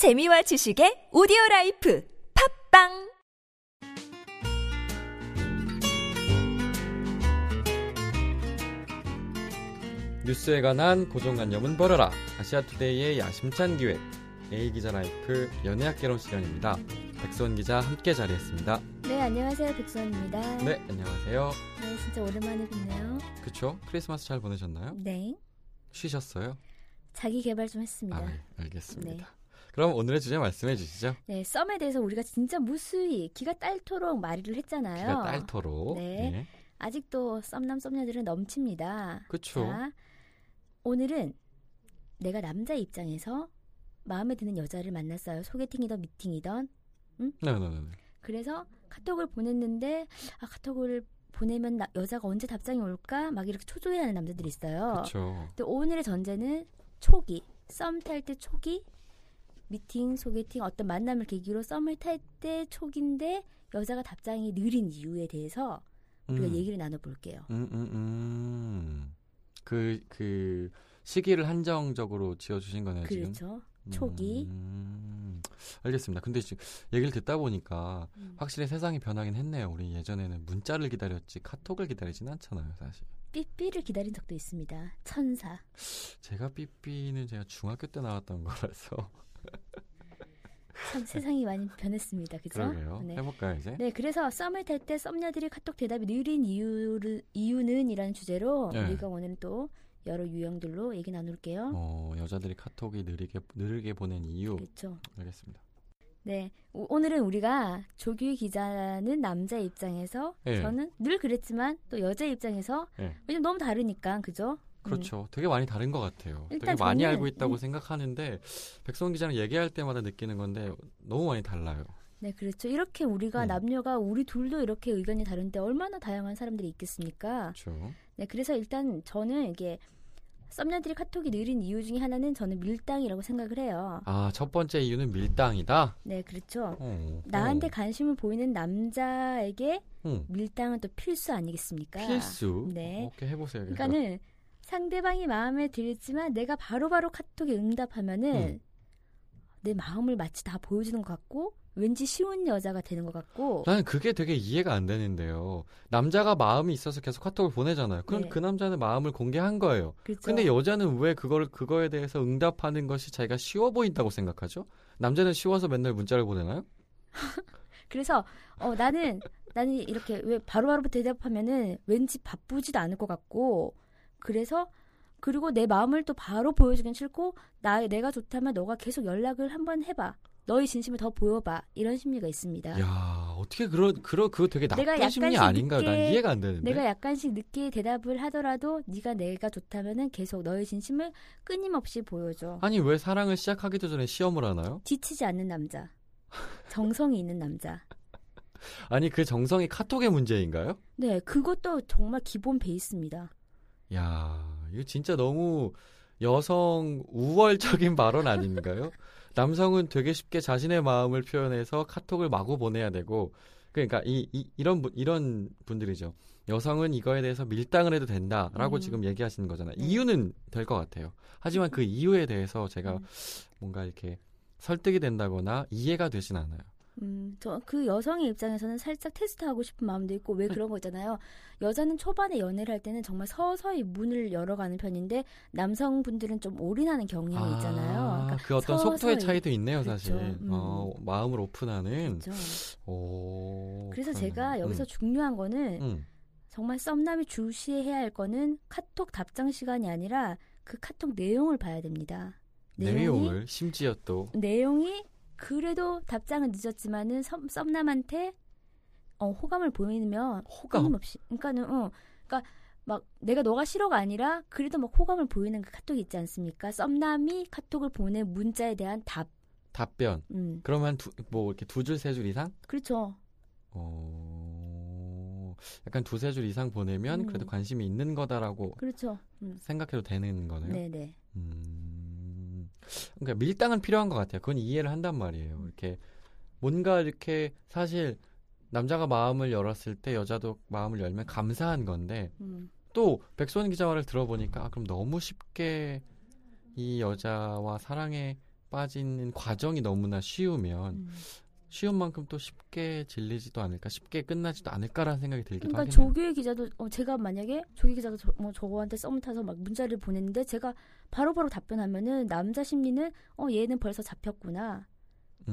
재미와 지식의 오디오라이프 팝빵 뉴스에 관한 고정관념은 버려라. 아시아투데이의 야심찬 기획 A기자 라이프 연애학개론 시간입니다. 백수원 기자 함께 자리했습니다. 네, 안녕하세요. 백수원입니다. 네, 안녕하세요. 네, 진짜 오랜만에 뵙네요. 그쵸? 크리스마스 잘 보내셨나요? 네. 쉬셨어요? 자기 개발 좀 했습니다. 아, 네, 알겠습니다. 네. 그럼 오늘의 주제 말씀해 주시죠. 네, 썸에 대해서 우리가 진짜 무수히 기가 딸토록 말을 했잖아요. 기가 딸토록. 네. 네. 아직도 썸남 썸녀들은 넘칩니다. 그렇죠. 오늘은 내가 남자 입장에서 마음에 드는 여자를 만났어요. 소개팅이던 미팅이던. 응? 네. 그래서 카톡을 보냈는데 카톡을 보내면 여자가 언제 답장이 올까? 막 이렇게 초조해하는 남자들이 있어요. 그렇죠. 근데 오늘의 전제는 초기. 썸 탈 때 초기. 미팅, 소개팅, 어떤 만남을 계기로 썸을 탈 때 초기인데 여자가 답장이 느린 이유에 대해서 우리가 얘기를 나눠볼게요. 그 시기를 한정적으로 지어주신 거네요. 그렇죠. 지금? 초기. 알겠습니다. 근데 지금 얘기를 듣다 보니까 확실히 세상이 변하긴 했네요. 우리 예전에는 문자를 기다렸지 카톡을 기다리진 않잖아요, 사실. 삐삐를 기다린 적도 있습니다. 천사. 제가 삐삐는 제가 중학교 때 나왔던 거라서. 참 세상이 많이 변했습니다. 그죠? 네. 해볼까요 이제? 네, 그래서 썸을 탈 때 썸녀들이 카톡 대답이 느린 이유는 이라는 주제로 네. 우리가 오늘은 또 여러 유형들로 얘기 나눌게요. 여자들이 카톡이 느리게 보낸 이유. 그렇죠. 알겠습니다. 네, 오늘은 우리가 조규희 기자는 남자 입장에서 네. 저는 늘 그랬지만 또 여자 입장에서 네. 왜냐면 너무 다르니까 그죠? 그렇죠. 되게 많이 다른 것 같아요. 되게 많이 알고 있다고 생각하는데 백성훈 기자는 얘기할 때마다 느끼는 건데 너무 많이 달라요. 네, 그렇죠. 이렇게 우리가 남녀가 우리 둘도 이렇게 의견이 다른데 얼마나 다양한 사람들이 있겠습니까? 그렇죠. 네, 그래서 일단 저는 이게 썸녀들이 카톡이 느린 이유 중에 하나는 저는 밀당이라고 생각을 해요. 아, 첫 번째 이유는 밀당이다? 네, 그렇죠. 나한테 관심을 보이는 남자에게 밀당은 또 필수 아니겠습니까? 필수? 네. 오케이, 해보세요. 그러니까는 상대방이 마음에 들지만 내가 바로바로 카톡에 응답하면은 내 마음을 마치 다 보여주는 것 같고 왠지 쉬운 여자가 되는 것 같고 나는 그게 되게 이해가 안 되는데요. 남자가 마음이 있어서 계속 카톡을 보내잖아요. 그럼 네. 그 남자는 마음을 공개한 거예요. 그렇죠. 근데 여자는 왜 그거에 대해서 응답하는 것이 자기가 쉬워 보인다고 생각하죠? 남자는 쉬워서 맨날 문자를 보내나요? 그래서 나는 이렇게 왜 바로바로 대답하면은 왠지 바쁘지도 않을 것 같고 그래서 그리고 내 마음을 또 바로 보여주긴 싫고 내가 좋다면 너가 계속 연락을 한번 해봐. 너의 진심을 더 보여봐. 이런 심리가 있습니다. 야 어떻게 그거 되게 나쁜 심리 아닌가요? 난 이해가 안 되는데. 내가 약간씩 늦게 대답을 하더라도 내가 좋다면 계속 너의 진심을 끊임없이 보여줘. 아니 왜 사랑을 시작하기도 전에 시험을 하나요? 지치지 않는 남자. 정성이 있는 남자. 아니 그 정성이 카톡의 문제인가요? 네. 그것도 정말 기본 베이스입니다. 야, 이거 진짜 너무 여성 우월적인 발언 아닌가요? 남성은 되게 쉽게 자신의 마음을 표현해서 카톡을 마구 보내야 되고 그러니까 이런 분들이죠. 여성은 이거에 대해서 밀당을 해도 된다라고 지금 얘기하시는 거잖아요. 이유는 될 것 같아요. 하지만 그 이유에 대해서 제가 뭔가 이렇게 설득이 된다거나 이해가 되진 않아요. 저 그 여성의 입장에서는 살짝 테스트하고 싶은 마음도 있고 왜 그런 거 있잖아요. 여자는 초반에 연애를 할 때는 정말 서서히 문을 열어가는 편인데 남성분들은 좀 올인하는 경향이 있잖아요. 그러니까 그 어떤 속도의 차이도 있네요. 그렇죠. 사실 마음을 오픈하는 그렇죠. 그래서 제가 여기서 중요한 거는 정말 썸남이 주시해야 할 거는 카톡 답장 시간이 아니라 그 카톡 내용을 봐야 됩니다. 내용을 심지어 또 내용이 그래도 답장은 늦었지만은 썸남한테 호감을 보이면 끊임없이 그러니까 막 내가 너가 싫어가 아니라 그래도 막 호감을 보이는 그 카톡이 있지 않습니까? 썸남이 카톡을 보낸 문자에 대한 답변. 그러면 이렇게 두 줄 세 줄 이상? 그렇죠. 약간 두세 줄 이상 보내면 그래도 관심이 있는 거다라고. 그렇죠. 생각해도 되는 거네요. 네네. 그러니까 밀당은 필요한 것 같아요. 그건 이해를 한단 말이에요. 이렇게 뭔가 이렇게 사실 남자가 마음을 열었을 때 여자도 마음을 열면 감사한 건데 또 백수원 기자 말을 들어보니까 그럼 너무 쉽게 이 여자와 사랑에 빠지는 과정이 너무나 쉬우면 쉬운 만큼 또 쉽게 질리지도 않을까, 쉽게 끝나지도 않을까라는 생각이 들기도 하긴 해요. 그러니까 조교의 기자도 제가 만약에 조교 기자가 저한테 썸을 타서 막 문자를 보냈는데 제가 바로바로 답변하면은 남자 심리는 얘는 벌써 잡혔구나.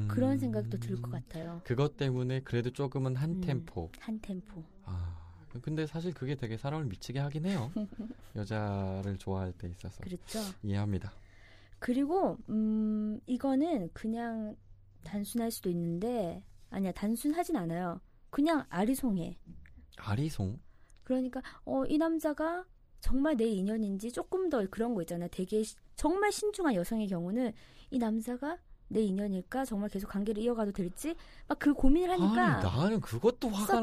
그런 생각도 들 것 같아요. 그것 때문에 그래도 조금은 한 템포. 한 템포. 아, 근데 사실 그게 되게 사람을 미치게 하긴 해요. 여자를 좋아할 때 있어서. 그렇죠. 이해합니다. 그리고 이거는 그냥 단순할 수도 있는데 아니야, 단순하진 않아요. 그냥 아리송해. 아리송? 그러니까 이 남자가 정말 내 인연인지 조금 더 그런 거 있잖아요. 되게 정말 신중한 여성의 경우는 이 남자가 내 인연일까? 정말 계속 관계를 이어가도 될지? 막 그 고민을 하니까. 아니, 나는 그것도 화가 썼다,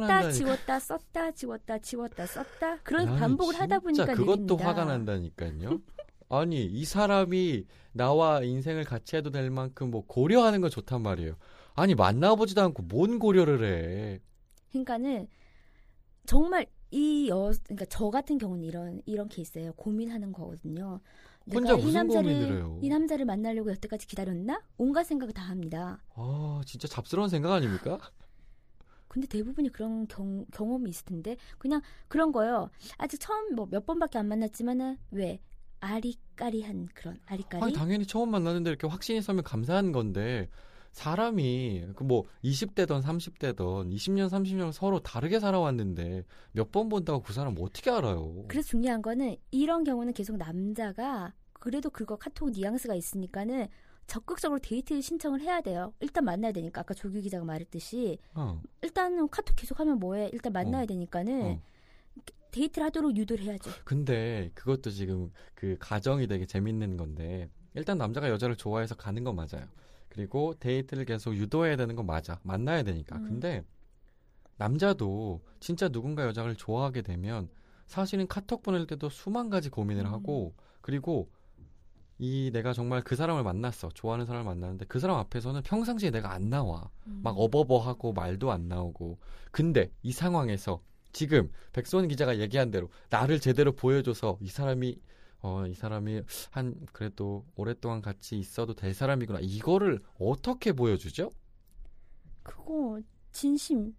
난다니까. 썼다, 지웠다. 그런 반복을 하다 보니까 진짜 그것도 느낍니다. 화가 난다니까요. 아니, 이 사람이 나와 인생을 같이 해도 될 만큼 뭐 고려하는 건 좋단 말이에요. 아니, 만나보지도 않고 뭔 고려를 해. 그러니까는 정말 그러니까 저 같은 경우는 이런 케이스예요. 고민하는 거거든요. 혼자 무슨 고민을 해요? 이 남자를 만나려고 여태까지 기다렸나? 온갖 생각을 다 합니다. 아, 진짜 잡스러운 생각 아닙니까? 근데 대부분이 그런 경험이 있을 텐데 그냥 그런 거예요. 아직 처음 몇 번밖에 안 만났지만은 왜? 아리까리한 그런 아리까리? 아니, 당연히 처음 만났는데 이렇게 확신이 서면 감사한 건데 사람이 20대든 30대든 20년, 30년 서로 다르게 살아왔는데 몇 번 본다고 그 사람 어떻게 알아요? 그래서 중요한 거는 이런 경우는 계속 남자가 그래도 그거 카톡 뉘앙스가 있으니까는 적극적으로 데이트 신청을 해야 돼요. 일단 만나야 되니까 아까 조규 기자가 말했듯이 일단은 카톡 계속하면 뭐해? 일단 만나야 되니까는 데이트를 하도록 유도를 해야죠. 근데 그것도 지금 그 가정이 되게 재밌는 건데 일단 남자가 여자를 좋아해서 가는 건 맞아요. 그리고 데이트를 계속 유도해야 되는 건 맞아. 만나야 되니까. 근데 남자도 진짜 누군가 여자를 좋아하게 되면 사실은 카톡 보낼 때도 수만 가지 고민을 하고 그리고 내가 정말 그 사람을 만났어. 좋아하는 사람을 만났는데 그 사람 앞에서는 평상시에 내가 안 나와. 막 어버버하고 말도 안 나오고. 근데 이 상황에서 지금 백수원 기자가 얘기한 대로 나를 제대로 보여줘서 이 사람이 그래도 오랫동안 같이 있어도 될 사람이구나. 이거를 어떻게 보여주죠? 그거, 진심.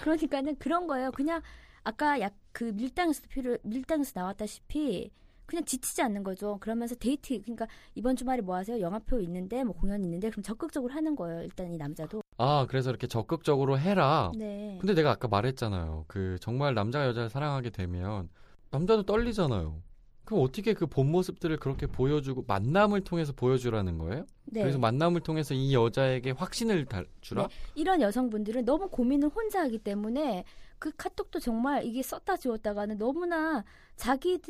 그러니까는 그런 거예요. 그냥, 아까 밀당에서 나왔다시피, 그냥 지치지 않는 거죠. 그러면서 데이트, 그러니까 이번 주말에 뭐 하세요? 영화표 있는데, 뭐 공연 있는데, 그럼 적극적으로 하는 거예요. 일단 이 남자도. 아, 그래서 이렇게 적극적으로 해라. 네. 근데 내가 아까 말했잖아요. 정말 남자가 여자를 사랑하게 되면, 남자도 떨리잖아요. 그럼 어떻게 그 본 모습들을 그렇게 보여주고 만남을 통해서 보여주라는 거예요? 네. 그래서 만남을 통해서 이 여자에게 확신을 주라? 네. 이런 여성분들은 너무 고민을 혼자 하기 때문에 그 카톡도 정말 이게 썼다 지웠다가는 너무나 자기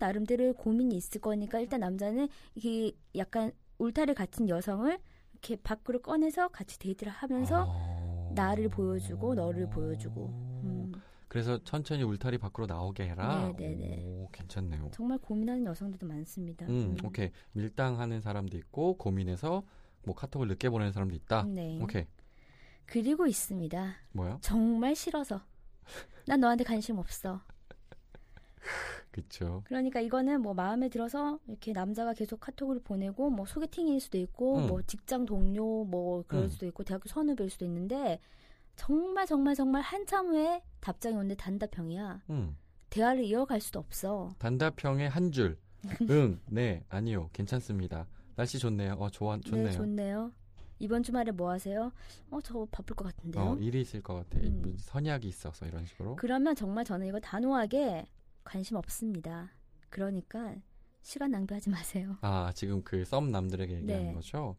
나름대로의 고민이 있을 거니까 일단 남자는 이게 약간 울타리 같은 여성을 이렇게 밖으로 꺼내서 같이 데이트를 하면서 나를 보여주고 너를 보여주고 그래서 천천히 울타리 밖으로 나오게 해라. 네네네. 오, 괜찮네요. 정말 고민하는 여성들도 많습니다. 오케이. 밀당하는 사람도 있고 고민해서 카톡을 늦게 보내는 사람도 있다. 네. 오케이. 그리고 있습니다. 뭐요? 정말 싫어서. 난 너한테 관심 없어. 그렇죠. 그러니까 이거는 마음에 들어서 이렇게 남자가 계속 카톡을 보내고 소개팅일 수도 있고 직장 동료 그럴 수도 있고 대학교 선후배일 수도 있는데. 정말 한참 후에 답장이 오는데 단답형이야. 대화를 이어갈 수도 없어. 단답형의 한 줄. 응, 네, 아니요, 괜찮습니다. 날씨 좋네요. 좋네요. 네, 좋네요. 이번 주말에 뭐 하세요? 저 바쁠 것 같은데요. 일이 있을 것 같아요. 선약이 있어서 이런 식으로. 그러면 정말 저는 이거 단호하게 관심 없습니다. 그러니까 시간 낭비하지 마세요. 아, 지금 썸 남들에게 얘기하는 거죠?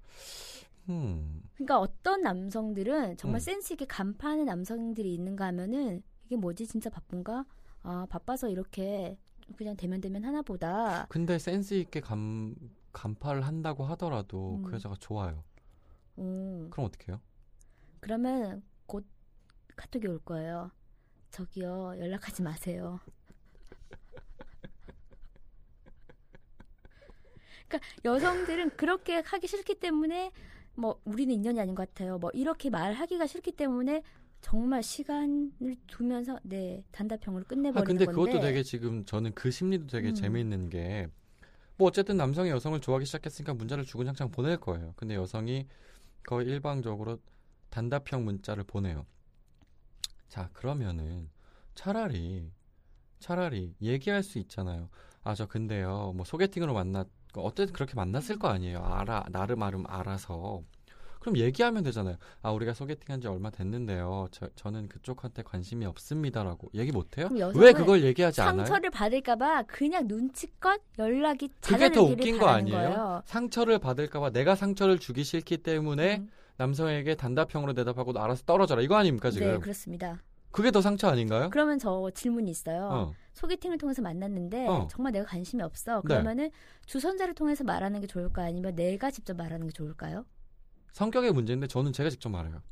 그러니까 어떤 남성들은 정말 센스 있게 간파하는 남성들이 있는가 하면은 이게 뭐지? 진짜 바쁜가? 아, 바빠서 이렇게 그냥 대면 하나 보다. 근데 센스 있게 간파를 한다고 하더라도 그 여자가 좋아요. 그럼 어떻게 해요? 그러면 곧 카톡이 올 거예요. 저기요, 연락하지 마세요. 그러니까 여성들은 그렇게 하기 싫기 때문에 우리는 인연이 아닌 것 같아요. 이렇게 말하기가 싫기 때문에 정말 시간을 두면서 단답형으로 끝내버리는 건데. 근데 그것도 되게 지금 저는 그 심리도 되게 재미있는 게 뭐 어쨌든 남성이 여성을 좋아하기 시작했으니까 문자를 주구장창 보낼 거예요. 근데 여성이 거의 일방적으로 단답형 문자를 보내요. 자, 그러면은 차라리 얘기할 수 있잖아요. 아, 저 근데요, 뭐 소개팅으로 만났고 어쨌든 그렇게 만났을 거 아니에요. 나름 알아서. 그럼 얘기하면 되잖아요. 아, 우리가 소개팅한 지 얼마 됐는데요. 저는 그쪽한테 관심이 없습니다라고 얘기 못해요? 왜 그걸 얘기하지 않아요? 상처를 받을까봐 그냥 눈치껏 연락이 잦아들기를 바라는 거예요. 그게 더 웃긴 거 아니에요? 거예요. 상처를 받을까봐 내가 상처를 주기 싫기 때문에 남성에게 단답형으로 대답하고 알아서 떨어져라. 이거 아닙니까 지금? 네, 그렇습니다. 그게 더 상처 아닌가요? 그러면 저 질문이 있어요. 소개팅을 통해서 만났는데 정말 내가 관심이 없어. 그러면은 네. 주선자를 통해서 말하는 게 좋을까요? 아니면 내가 직접 말하는 게 좋을까요? 성격의 문제인데 저는 제가 직접 말해요.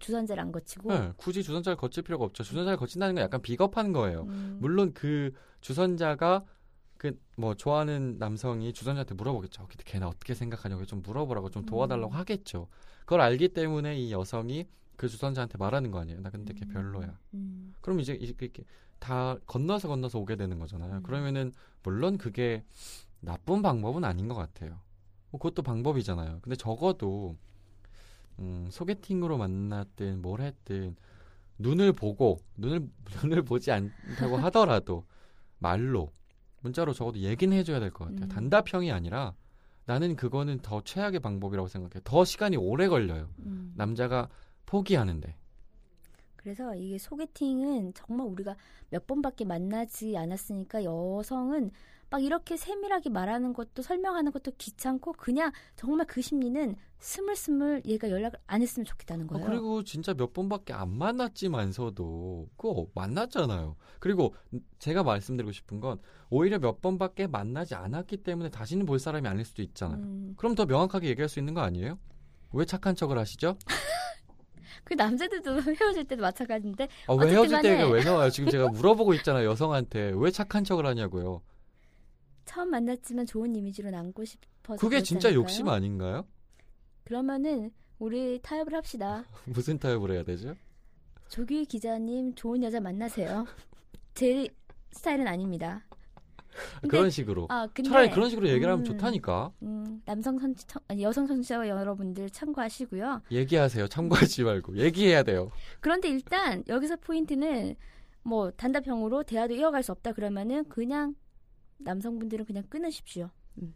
주선자를 안 거치고? 네, 굳이 주선자를 거칠 필요가 없죠. 주선자를 거친다는 건 약간 비겁한 거예요. 물론 그 주선자가 그 뭐 좋아하는 남성이 주선자한테 물어보겠죠. 근데 걔는 어떻게 생각하냐고 좀 물어보라고 좀 도와달라고 하겠죠. 그걸 알기 때문에 이 여성이 그 주선자한테 말하는 거 아니에요. 나 근데 걔 별로야. 그럼 이제 이렇게 다 건너서 오게 되는 거잖아요. 그러면은 물론 그게 나쁜 방법은 아닌 것 같아요. 그것도 방법이잖아요. 근데 적어도 소개팅으로 만났든 뭘 했든 눈을 보지 않다고 하더라도 말로 문자로 적어도 얘기는 해줘야 될 것 같아요. 단답형이 아니라 나는 그거는 더 최악의 방법이라고 생각해요. 더 시간이 오래 걸려요. 남자가 포기하는데. 그래서 이게 소개팅은 정말 우리가 몇 번밖에 만나지 않았으니까 여성은 막 이렇게 세밀하게 말하는 것도 설명하는 것도 귀찮고 그냥 정말 그 심리는 스물스물 얘가 연락을 안 했으면 좋겠다는 거예요. 그리고 진짜 몇 번밖에 안 만났지만서도 그거 만났잖아요. 그리고 제가 말씀드리고 싶은 건 오히려 몇 번밖에 만나지 않았기 때문에 다시는 볼 사람이 아닐 수도 있잖아요. 그럼 더 명확하게 얘기할 수 있는 거 아니에요? 왜 착한 척을 하시죠? 그 남자들도 헤어질 때도 마찬가지인데. 아, 왜 헤어질 때 왜 나와요? 지금 제가 물어보고 있잖아요. 여성한테. 왜 착한 척을 하냐고요. 처음 만났지만 좋은 이미지로 남고 싶어서 그게 진짜 않을까요? 욕심 아닌가요? 그러면은 우리 타협을 합시다. 무슨 타협을 해야 되죠? 조규 기자님 좋은 여자 만나세요. 제 스타일은 아닙니다. 근데, 그런 식으로. 근데, 차라리 그런 식으로 얘기를 하면 좋다니까. 여성 선취자 여러분들 참고하시고요. 얘기하세요. 참고하지 말고. 얘기해야 돼요. 그런데 일단 여기서 포인트는 뭐 단답형으로 대화도 이어갈 수 없다 그러면은 그냥 남성분들은 그냥 끊으십시오.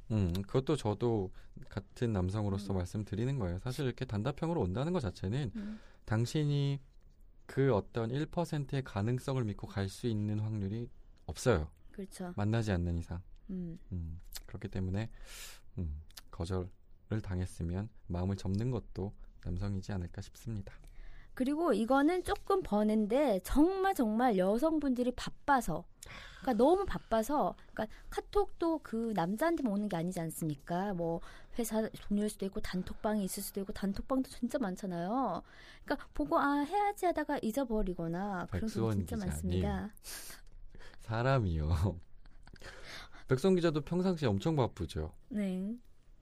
그것도 저도 같은 남성으로서 말씀드리는 거예요. 사실 이렇게 단답형으로 온다는 것 자체는 당신이 그 어떤 1%의 가능성을 믿고 갈 수 있는 확률이 없어요. 그렇죠. 만나지 않는 이상. 그렇기 때문에 거절을 당했으면 마음을 접는 것도 남성이지 않을까 싶습니다. 그리고 이거는 조금 버는데 정말 여성분들이 바빠서 그러니까 너무 바빠서 그러니까 카톡도 그 남자한테만 오는 게 아니지 않습니까? 뭐 회사 동료일 수도 있고 단톡방이 있을 수도 있고 단톡방도 진짜 많잖아요. 그러니까 보고 해야지 하다가 잊어버리거나 그런 게 진짜 많습니다. 사람이요. 백수원 기자도 평상시에 엄청 바쁘죠. 네.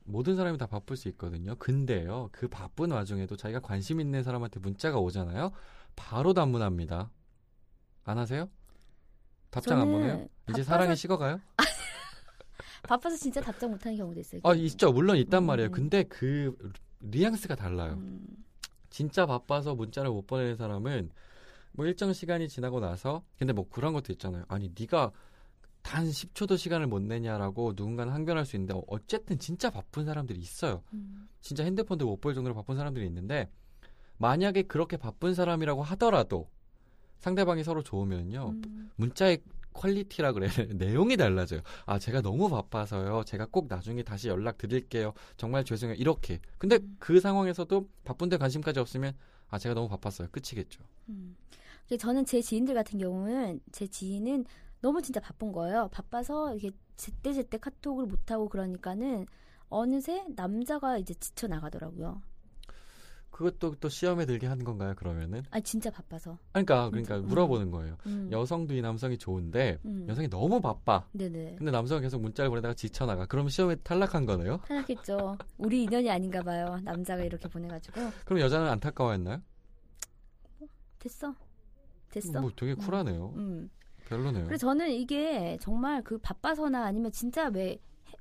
모든 사람이 다 바쁠 수 있거든요. 근데요, 그 바쁜 와중에도 자기가 관심 있는 사람한테 문자가 오잖아요. 바로 답문합니다. 안 하세요? 답장 안 보내요? 이제 사랑이 식어가요? 바빠서 진짜 답장 못하는 경우도 있어요. 있죠. 물론 있단 말이에요. 근데 그 뉘앙스가 달라요. 진짜 바빠서 문자를 못 보내는 사람은 뭐 일정 시간이 지나고 나서 근데 뭐 그런 것도 있잖아요. 아니, 네가 단 10초도 시간을 못 내냐라고 누군가는 항변할 수 있는데 어쨌든 진짜 바쁜 사람들이 있어요. 진짜 핸드폰도 못 볼 정도로 바쁜 사람들이 있는데 만약에 그렇게 바쁜 사람이라고 하더라도 상대방이 서로 좋으면요. 문자의 퀄리티라 그래요. 내용이 달라져요. 아, 제가 너무 바빠서요. 제가 꼭 나중에 다시 연락드릴게요. 정말 죄송해요. 이렇게. 근데 그 상황에서도 바쁜데 관심까지 없으면 아, 제가 너무 바빴어요. 끝이겠죠. 저는 제 지인들 같은 경우는 제 지인은 너무 진짜 바쁜 거예요. 바빠서 이게 제때 카톡을 못 하고 그러니까는 어느새 남자가 이제 지쳐 나가더라고요. 그것도 또 시험에 들게 하는 건가요? 그러면은? 아, 진짜 바빠서. 그러니까 물어보는 거예요. 여성도 이 남성이 좋은데 여성이 너무 바빠. 네네. 근데 남성은 계속 문자를 보내다가 지쳐 나가. 그럼 시험에 탈락한 거네요? 탈락했죠. 우리 인연이 아닌가 봐요. 남자가 이렇게 보내가지고. 그럼 여자는 안타까워했나요? 됐어. 뭐 되게 쿨하네요. 별로네요. 그래서 저는 이게 정말 그 바빠서나 아니면 진짜 왜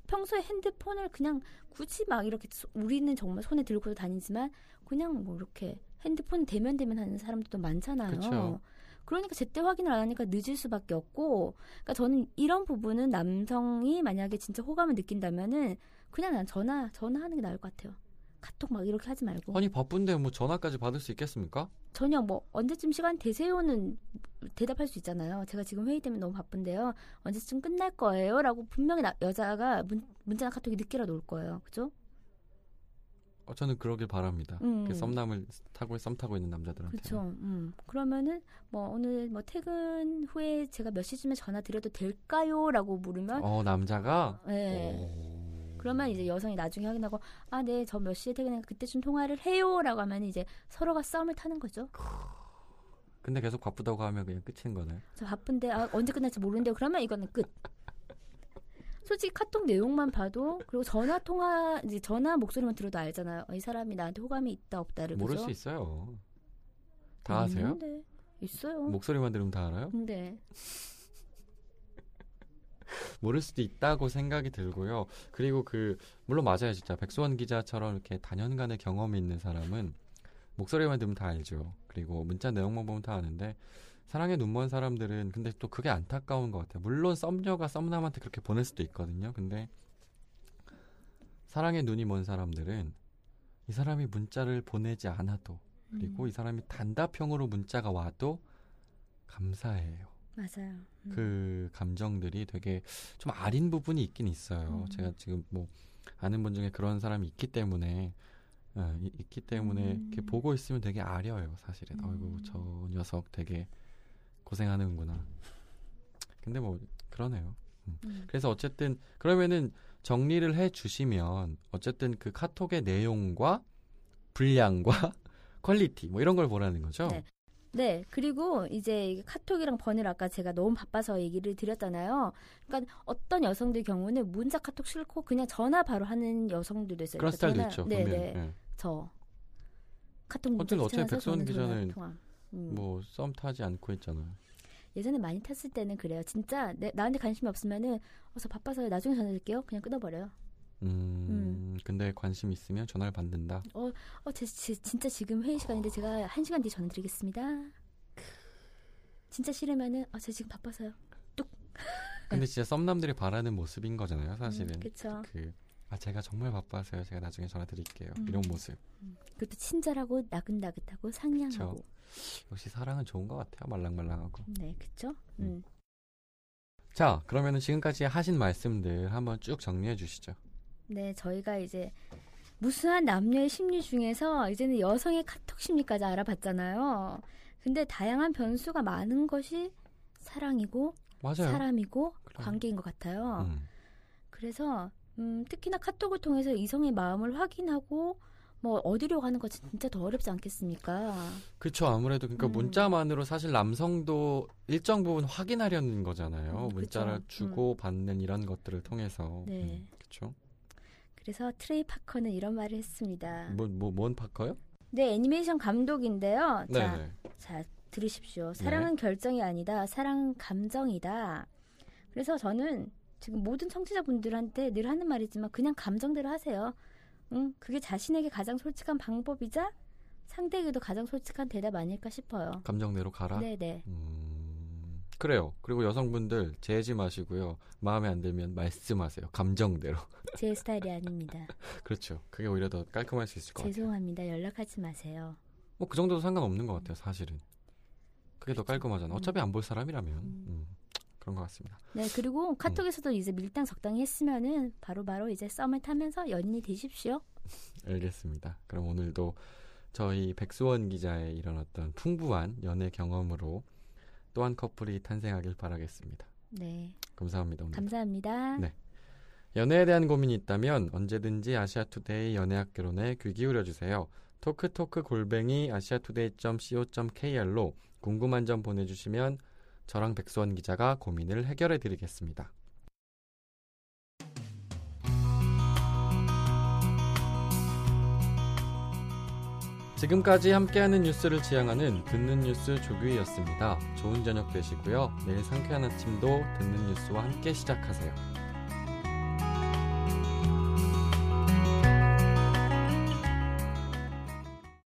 평소에 핸드폰을 그냥 굳이 막 이렇게 우리는 정말 손에 들고 다니지만 그냥 뭐 이렇게 핸드폰 대면 하는 사람들도 많잖아요. 그쵸. 그러니까 제때 확인을 안 하니까 늦을 수밖에 없고, 그러니까 저는 이런 부분은 남성이 만약에 진짜 호감을 느낀다면은 그냥 난 전화하는 게 나을 것 같아요. 카톡 막 이렇게 하지 말고. 아니 바쁜데 뭐 전화까지 받을 수 있겠습니까? 전혀 뭐 언제쯤 시간 되세요는 대답할 수 있잖아요. 제가 지금 회의 때문에 너무 바쁜데요. 언제쯤 끝날 거예요? 라고 분명히 여자가 문자나 카톡이 늦게라도 올 거예요. 그죠? 저는 그러길 바랍니다. 그 썸남을 타고 썸 타고 있는 남자들한테. 그렇죠. 그러면은 뭐 오늘 뭐 퇴근 후에 제가 몇 시쯤에 전화 드려도 될까요?라고 물으면. 남자가. 네. 오. 그러면 이제 여성이 나중에 확인하고 아, 네, 저 몇 시에 퇴근하니까 그때쯤 통화를 해요라고 하면 이제 서로가 싸움을 타는 거죠. 근데 계속 바쁘다고 하면 그냥 끝인 거네. 저 바쁜데 언제 끝날지 모르는데요. 그러면 이거는 끝. 솔직히 카톡 내용만 봐도 그리고 이제 전화 목소리만 들어도 알잖아요. 이 사람이 나한테 호감이 있다 없다를. 모를 그죠? 수 있어요. 다 아세요? 있어요. 목소리만 들으면 다 알아요? 근데. 모를 수도 있다고 생각이 들고요. 그리고 물론 맞아요. 진짜 백수원 기자처럼 이렇게 다년간의 경험이 있는 사람은 목소리만 들으면 다 알죠. 그리고 문자 내용만 보면 다 아는데 사랑에 눈먼 사람들은 근데 또 그게 안타까운 것 같아요. 물론 썸녀가 썸남한테 그렇게 보낼 수도 있거든요. 근데 사랑에 눈이 먼 사람들은 이 사람이 문자를 보내지 않아도 그리고 이 사람이 단답형으로 문자가 와도 감사해요. 맞아요. 그 감정들이 되게 좀 아린 부분이 있긴 있어요. 제가 지금 뭐 아는 분 중에 그런 사람이 있기 때문에 이렇게 보고 있으면 되게 아려요, 사실은. 아이고 저 녀석 되게 고생하는구나. 근데 뭐 그러네요. 그래서 어쨌든 그러면은 정리를 해주시면 어쨌든 그 카톡의 내용과 분량과 퀄리티 뭐 이런 걸 보라는 거죠. 네. 네. 그리고 이제 카톡이랑 번호를 아까 제가 너무 바빠서 얘기를 드렸잖아요. 그러니까 어떤 여성들 경우는 문자 카톡 싫고 그냥 전화 바로 하는 여성들도 있어요. 그런 스타일도 있죠. 네. 네. 저 카톡 문자 귀찮아서 어차피 백수원 기자는 뭐 썸 타지 않고 했잖아요. 예전에 많이 탔을 때는 그래요. 진짜 나한테 관심이 없으면은 저 바빠서 나중에 전화드릴게요. 그냥 끊어버려요. 근데 관심 있으면 전화를 받는다. 진짜 지금 회의 시간인데 제가 1시간 뒤에 전화 드리겠습니다. 진짜 싫으면은 제가 지금 바빠서요. 뚝. 근데 진짜 썸남들이 바라는 모습인 거잖아요, 사실은. 그렇죠. 제가 정말 바빠서요. 제가 나중에 전화 드릴게요. 이런 모습. 그것도 친절하고 나긋나긋하고 상냥하고. 그쵸. 역시 사랑은 좋은 것 같아요. 말랑말랑하고. 네, 그렇죠. 자, 그러면은 지금까지 하신 말씀들 한번 쭉 정리해 주시죠. 네, 저희가 이제 무수한 남녀의 심리 중에서 이제는 여성의 카톡 심리까지 알아봤잖아요. 근데 다양한 변수가 많은 것이 사랑이고 맞아요. 사람이고 그럼. 관계인 것 같아요. 그래서 특히나 카톡을 통해서 이성의 마음을 확인하고 뭐 어디로 가는 거 진짜 더 어렵지 않겠습니까? 그렇죠. 아무래도 그러니까 문자만으로 사실 남성도 일정 부분 확인하려는 거잖아요. 문자를 그쵸. 주고 받는 이런 것들을 통해서. 네. 그렇죠. 그래서 트레이 파커는 이런 말을 했습니다. 뭔 파커요? 네, 애니메이션 감독인데요. 자, 들으십시오. 사랑은 결정이 아니다. 사랑은 감정이다. 그래서 저는 지금 모든 청취자분들한테 늘 하는 말이지만 그냥 감정대로 하세요. 그게 자신에게 가장 솔직한 방법이자 상대에게도 가장 솔직한 대답 아닐까 싶어요. 감정대로 가라? 네네. 그래요. 그리고 여성분들 제지 마시고요. 마음에 안 들면 말씀하세요. 감정대로. 제 스타일이 아닙니다. 그렇죠. 그게 오히려 더 깔끔할 수 있을 것 죄송합니다. 같아요. 연락하지 마세요. 뭐 그 정도도 상관없는 것 같아요. 사실은. 그게 그렇죠. 더 깔끔하잖아. 어차피 안 볼 사람이라면. 그런 것 같습니다. 네. 그리고 카톡에서도 이제 밀당 적당히 했으면은 바로바로 이제 썸을 타면서 연인이 되십시오. 알겠습니다. 그럼 오늘도 저희 백수원 기자의 이런 어떤 풍부한 연애 경험으로 또 한 커플이 탄생하길 바라겠습니다. 네. 감사합니다. 오늘. 감사합니다. 네. 연애에 대한 고민이 있다면 언제든지 아시아투데이 연애학개론에 귀 기울여주세요. talktalk@asiatoday.co.kr로 궁금한 점 보내주시면 저랑 백수원 기자가 고민을 해결해드리겠습니다. 지금까지 함께하는 뉴스를 지향하는 듣는 뉴스 조규희였습니다. 좋은 저녁 되시고요. 내일 상쾌한 아침도 듣는 뉴스와 함께 시작하세요.